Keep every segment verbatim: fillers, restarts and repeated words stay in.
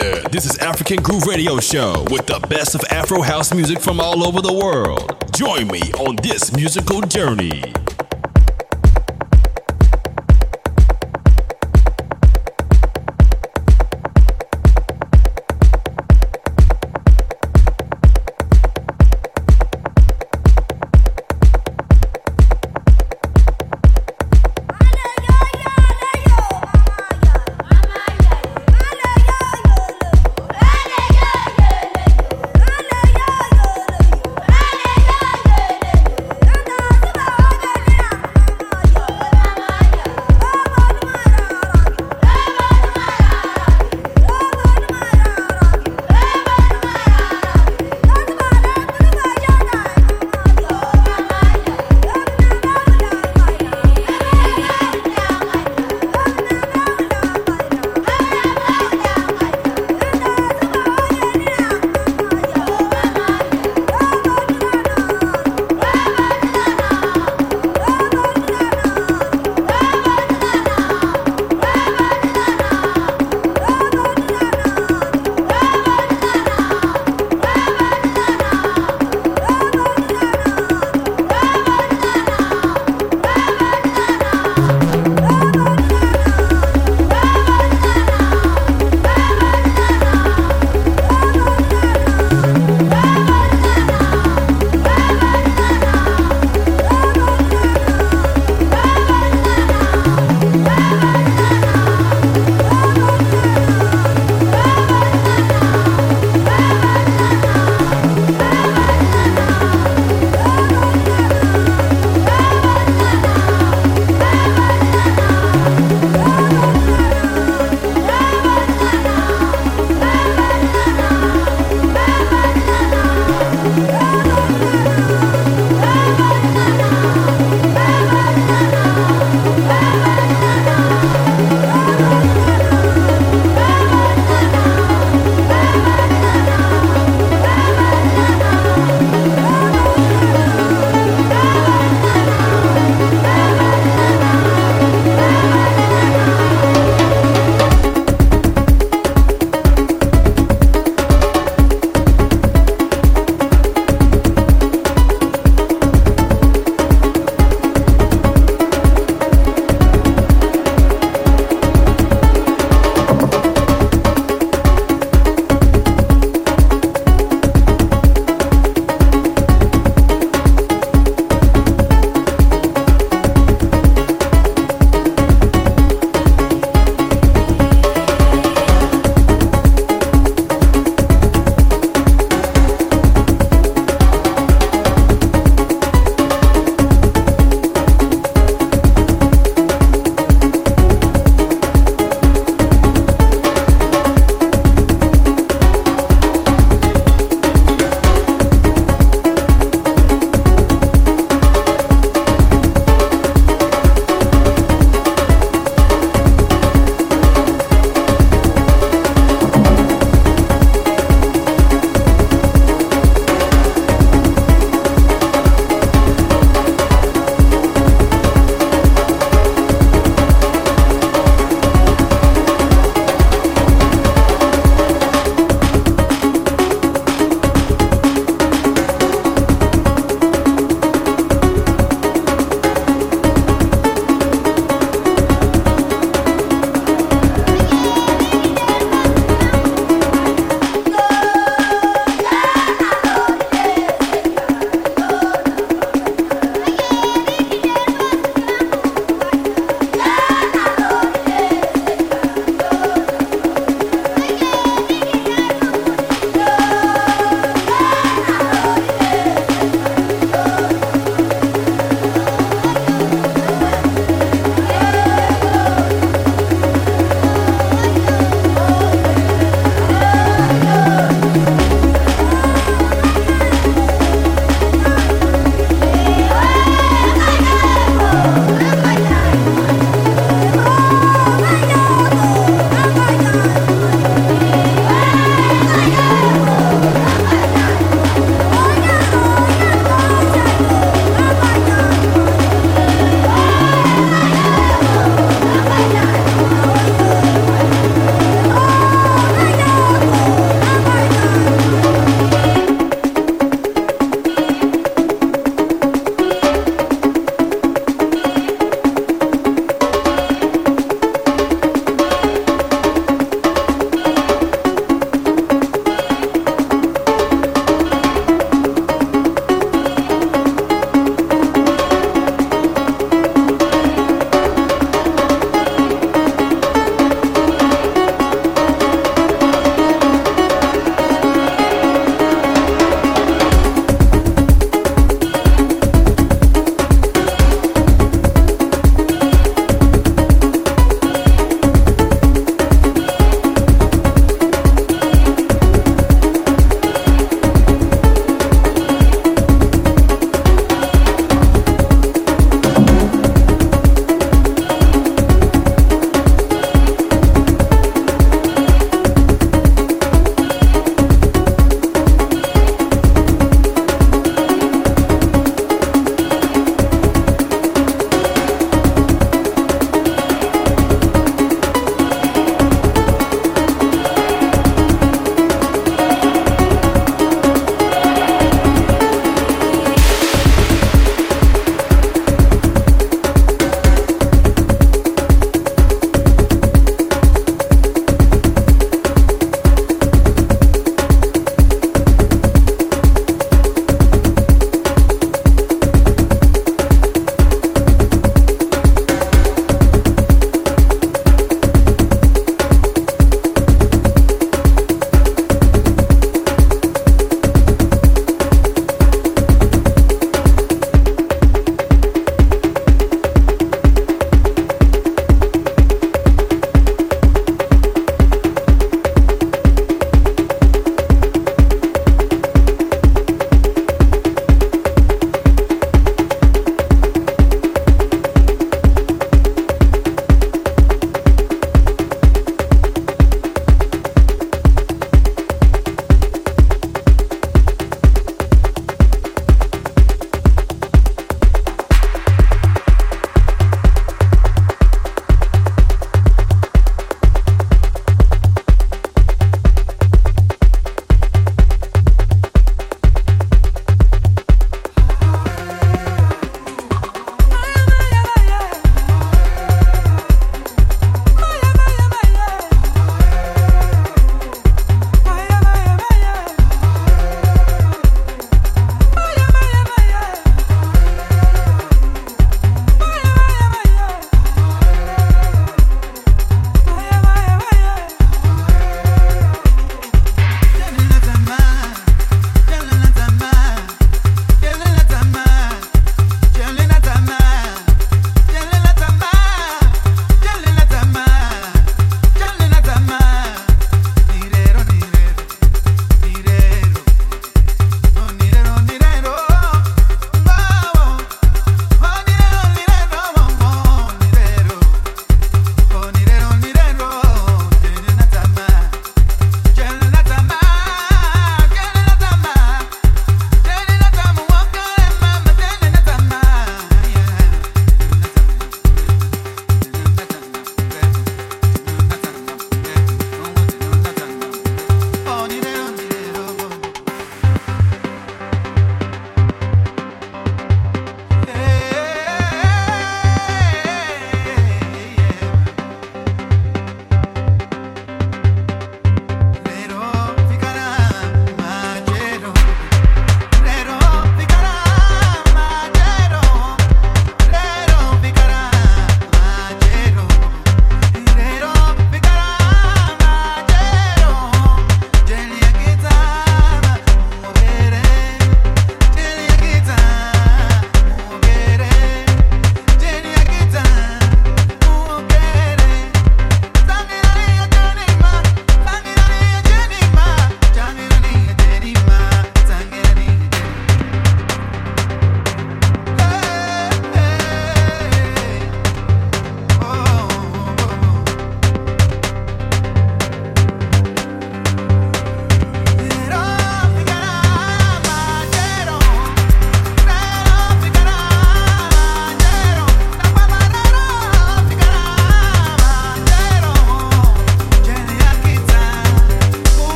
there, this is African Groove Radio Show with the best of Afro house music from all over the world. Join me on this musical journey.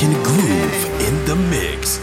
can groove in the mix.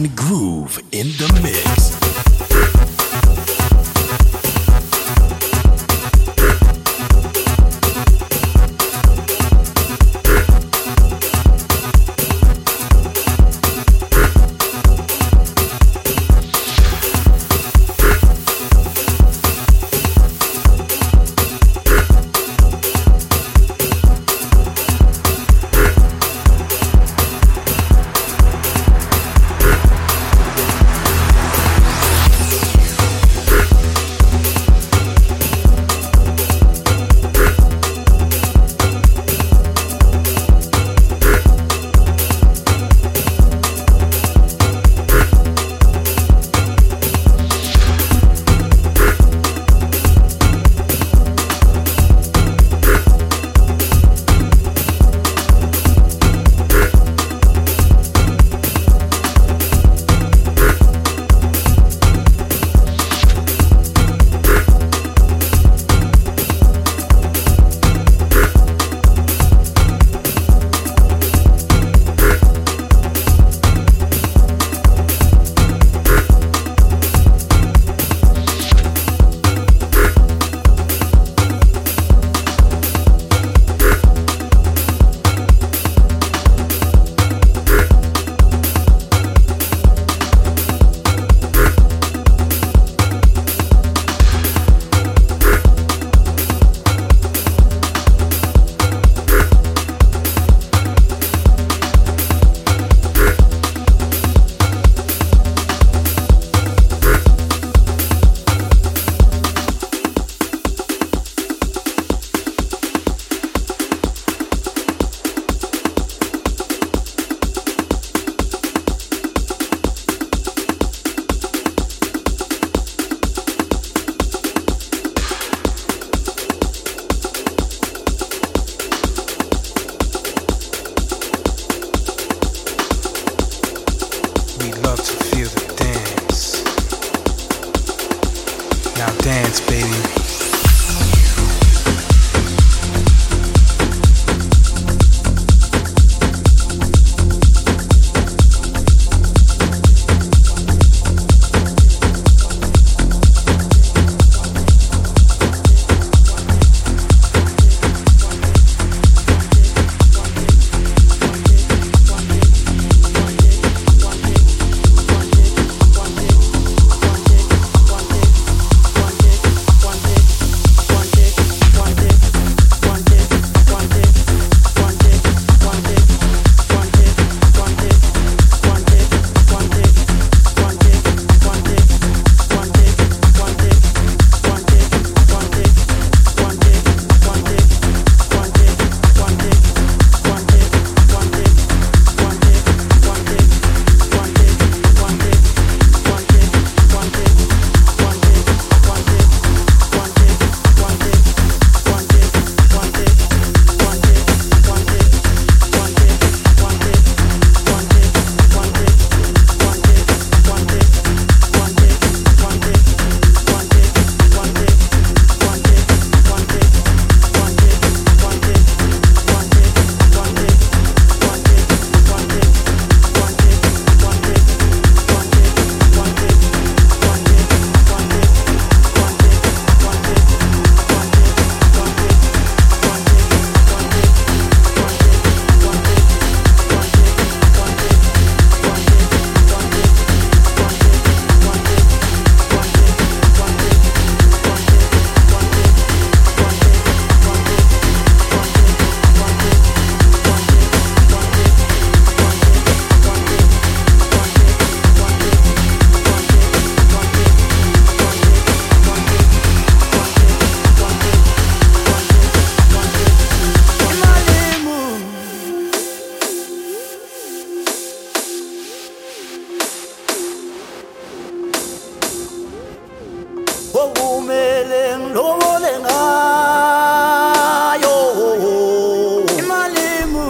African groove in the mix. Malimo.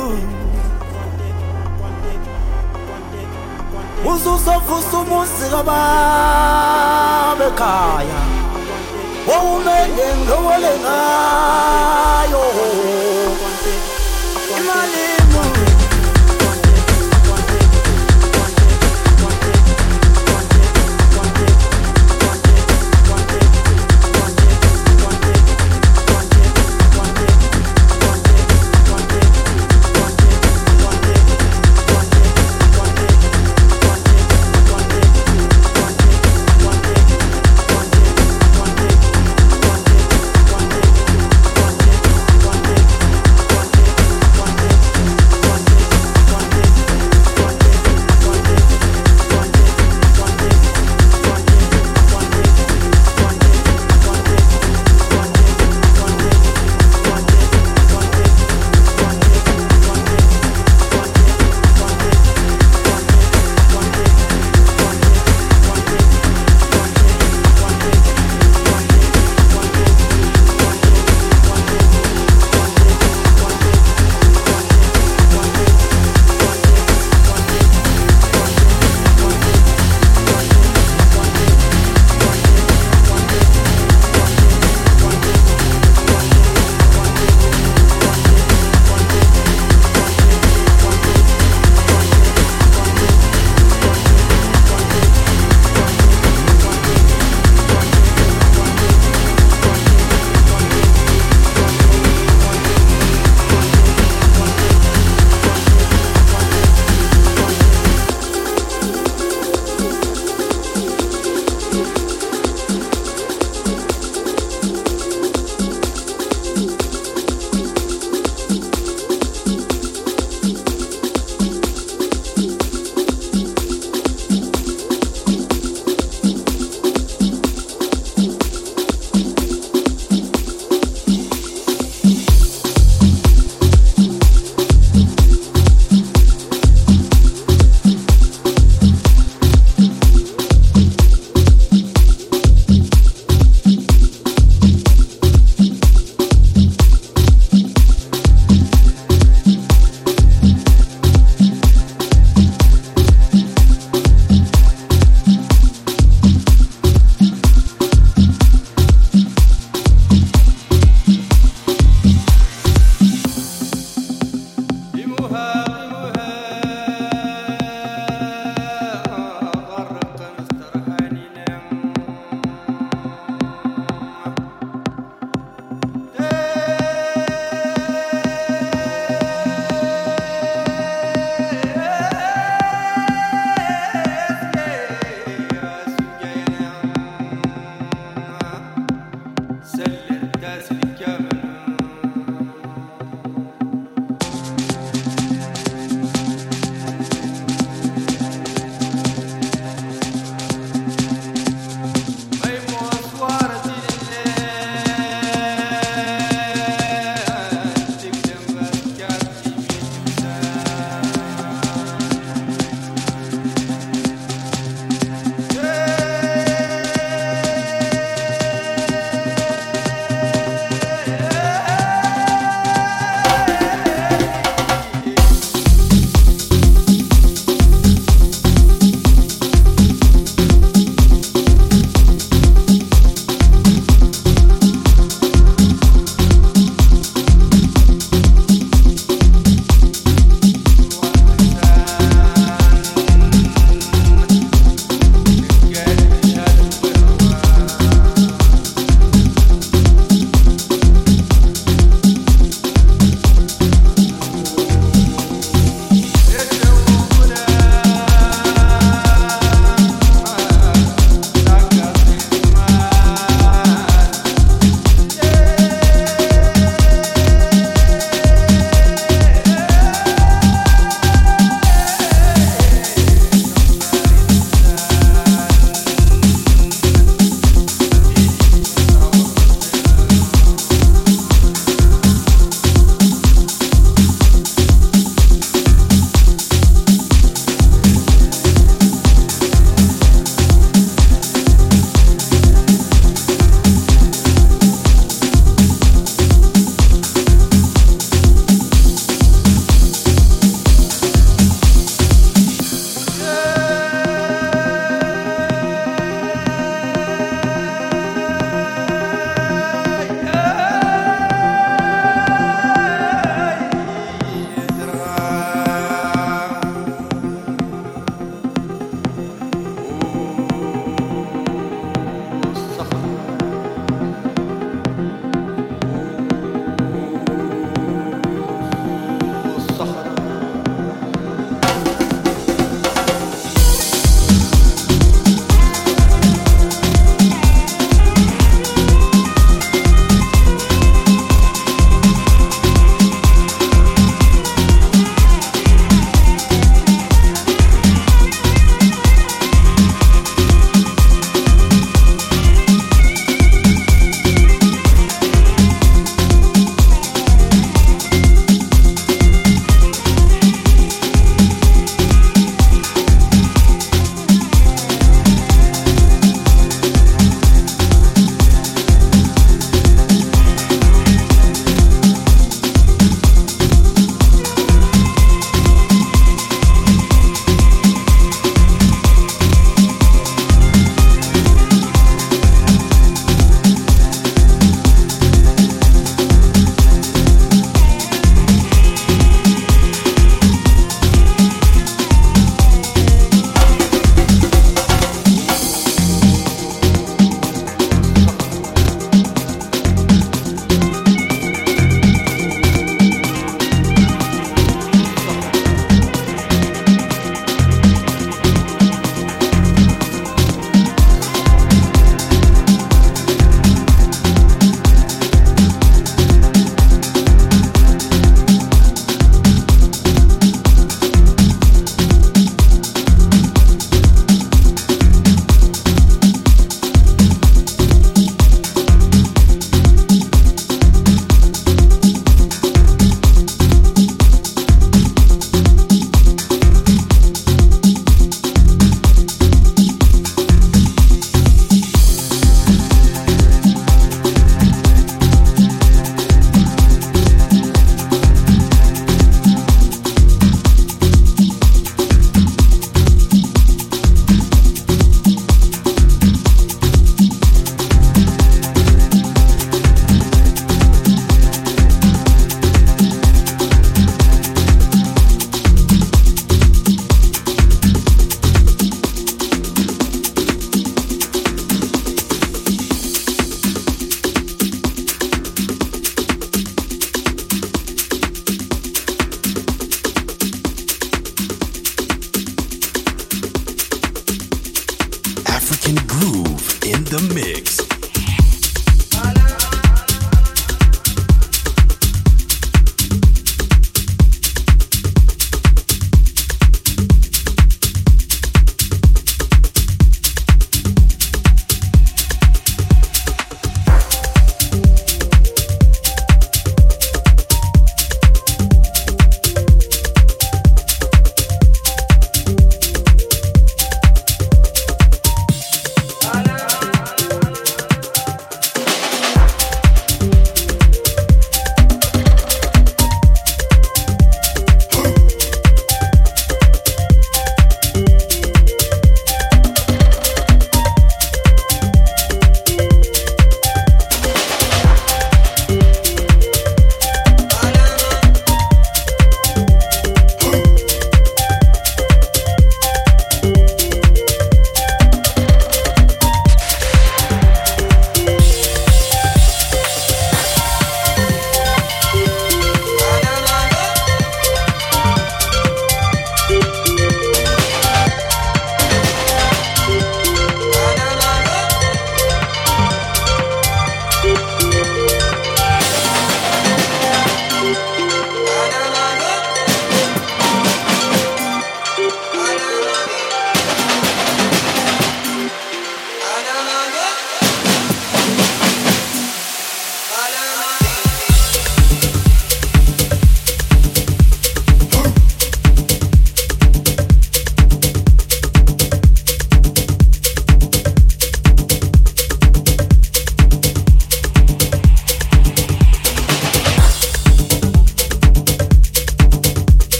the mix.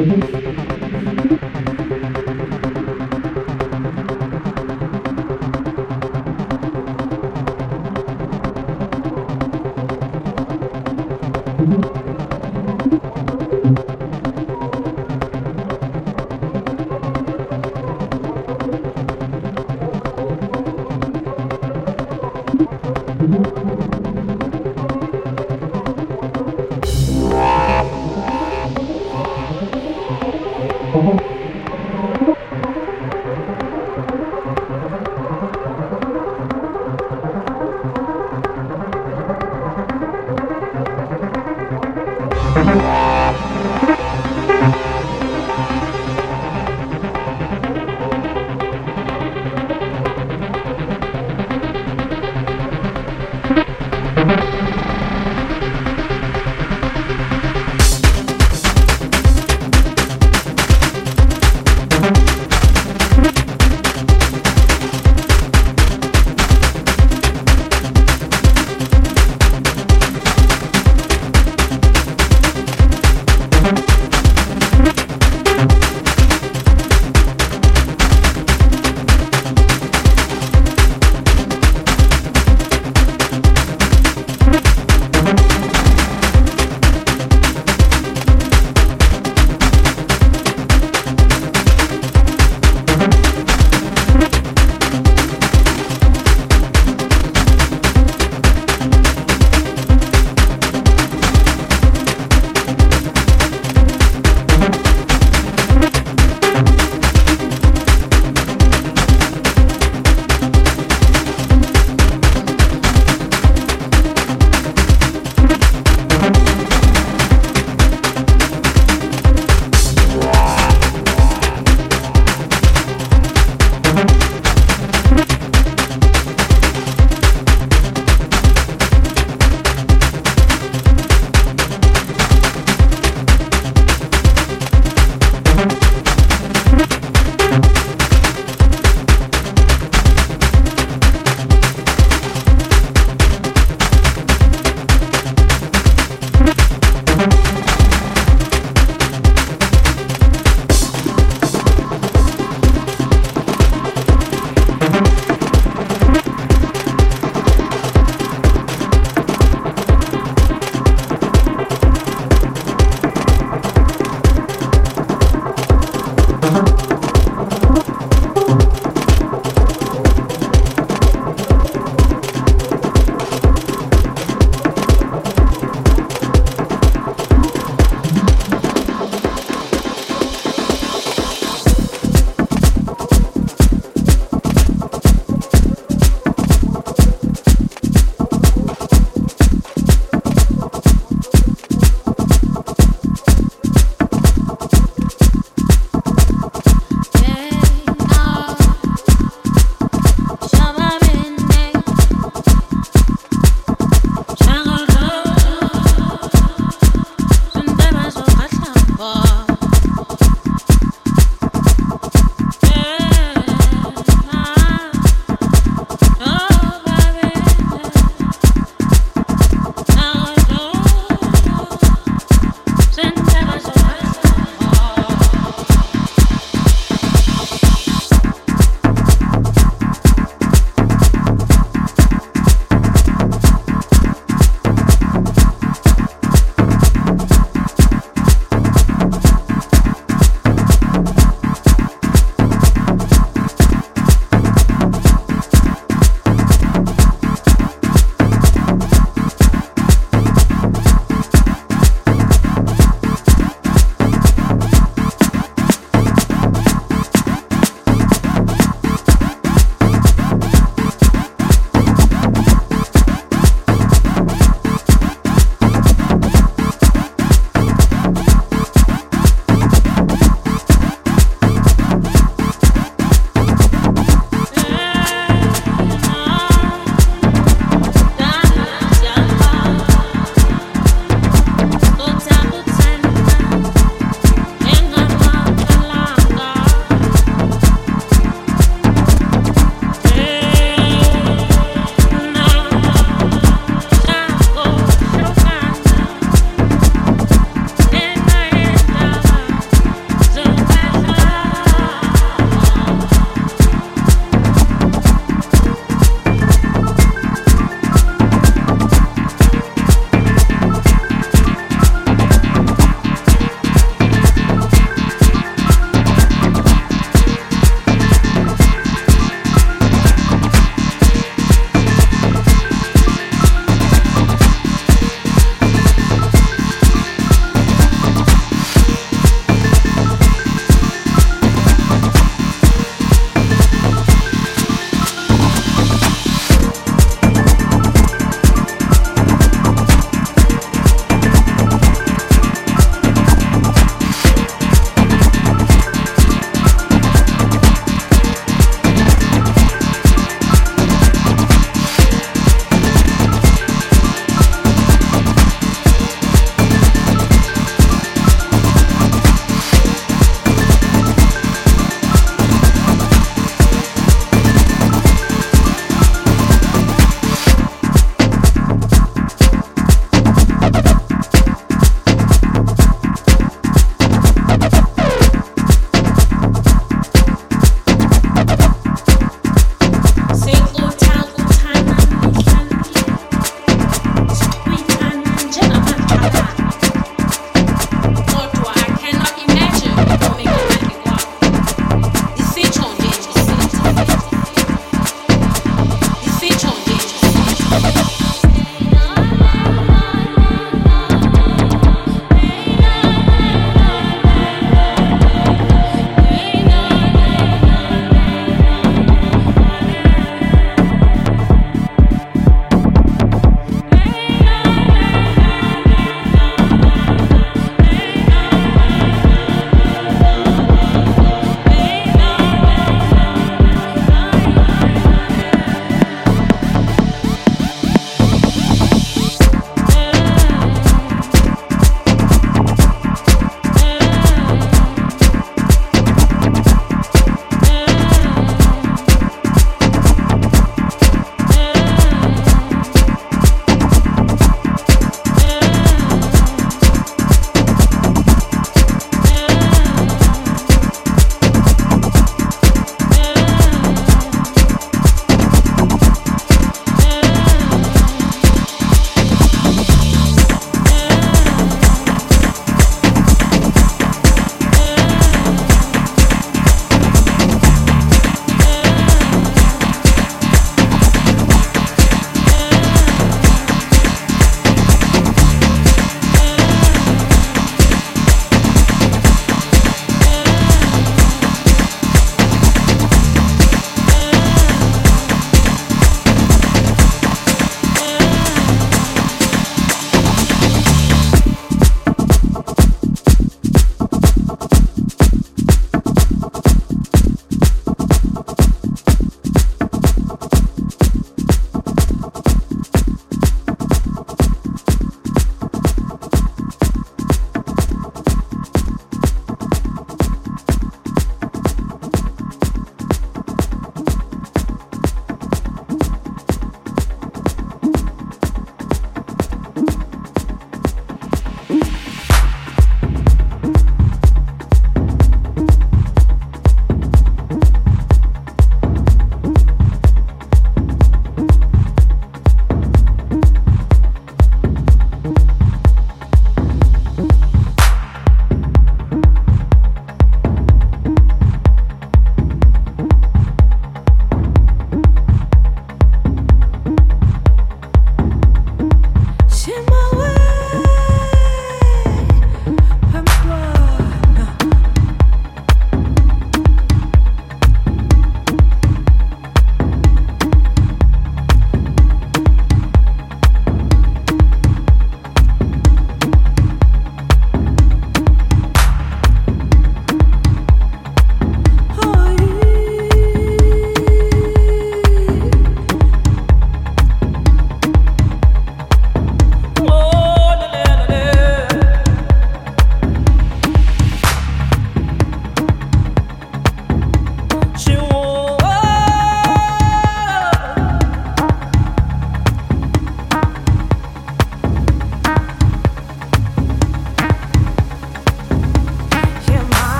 Wow.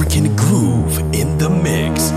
African groove in the mix.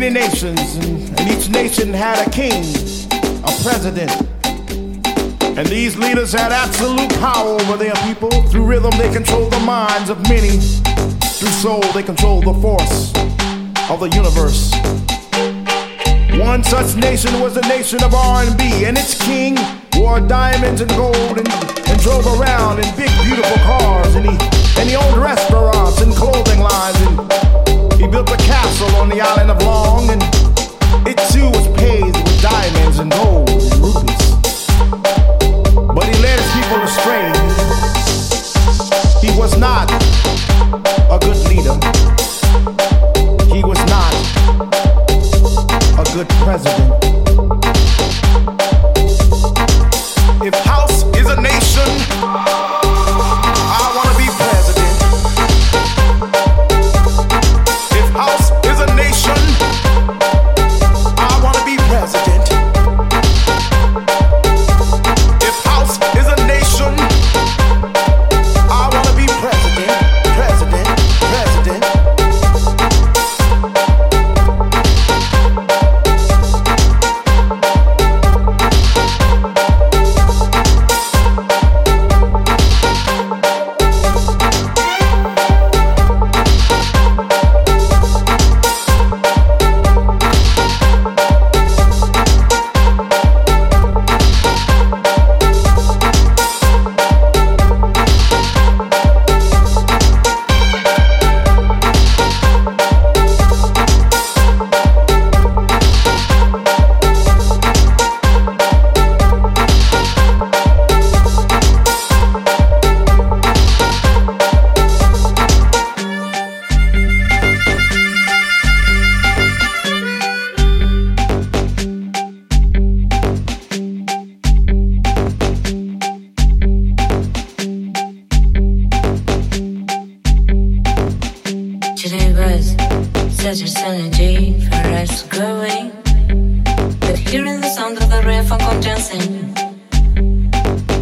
Nations, and each nation had a king, a president, and these leaders had absolute power over their people. Through rhythm they controlled the minds of many, through soul they controlled the force of the universe. One such nation was the nation of R and B, and its king wore diamonds and gold and, and drove around in big beautiful cars, and he, and he owned restaurants and clothing lines, and he built a castle on the island of Long, and it too was paved with diamonds and gold and rubies. But he led his people astray. He was not a good leader. He was not a good president. If house is a nation,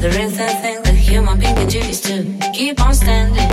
the real thing that human being can do is to keep on standing.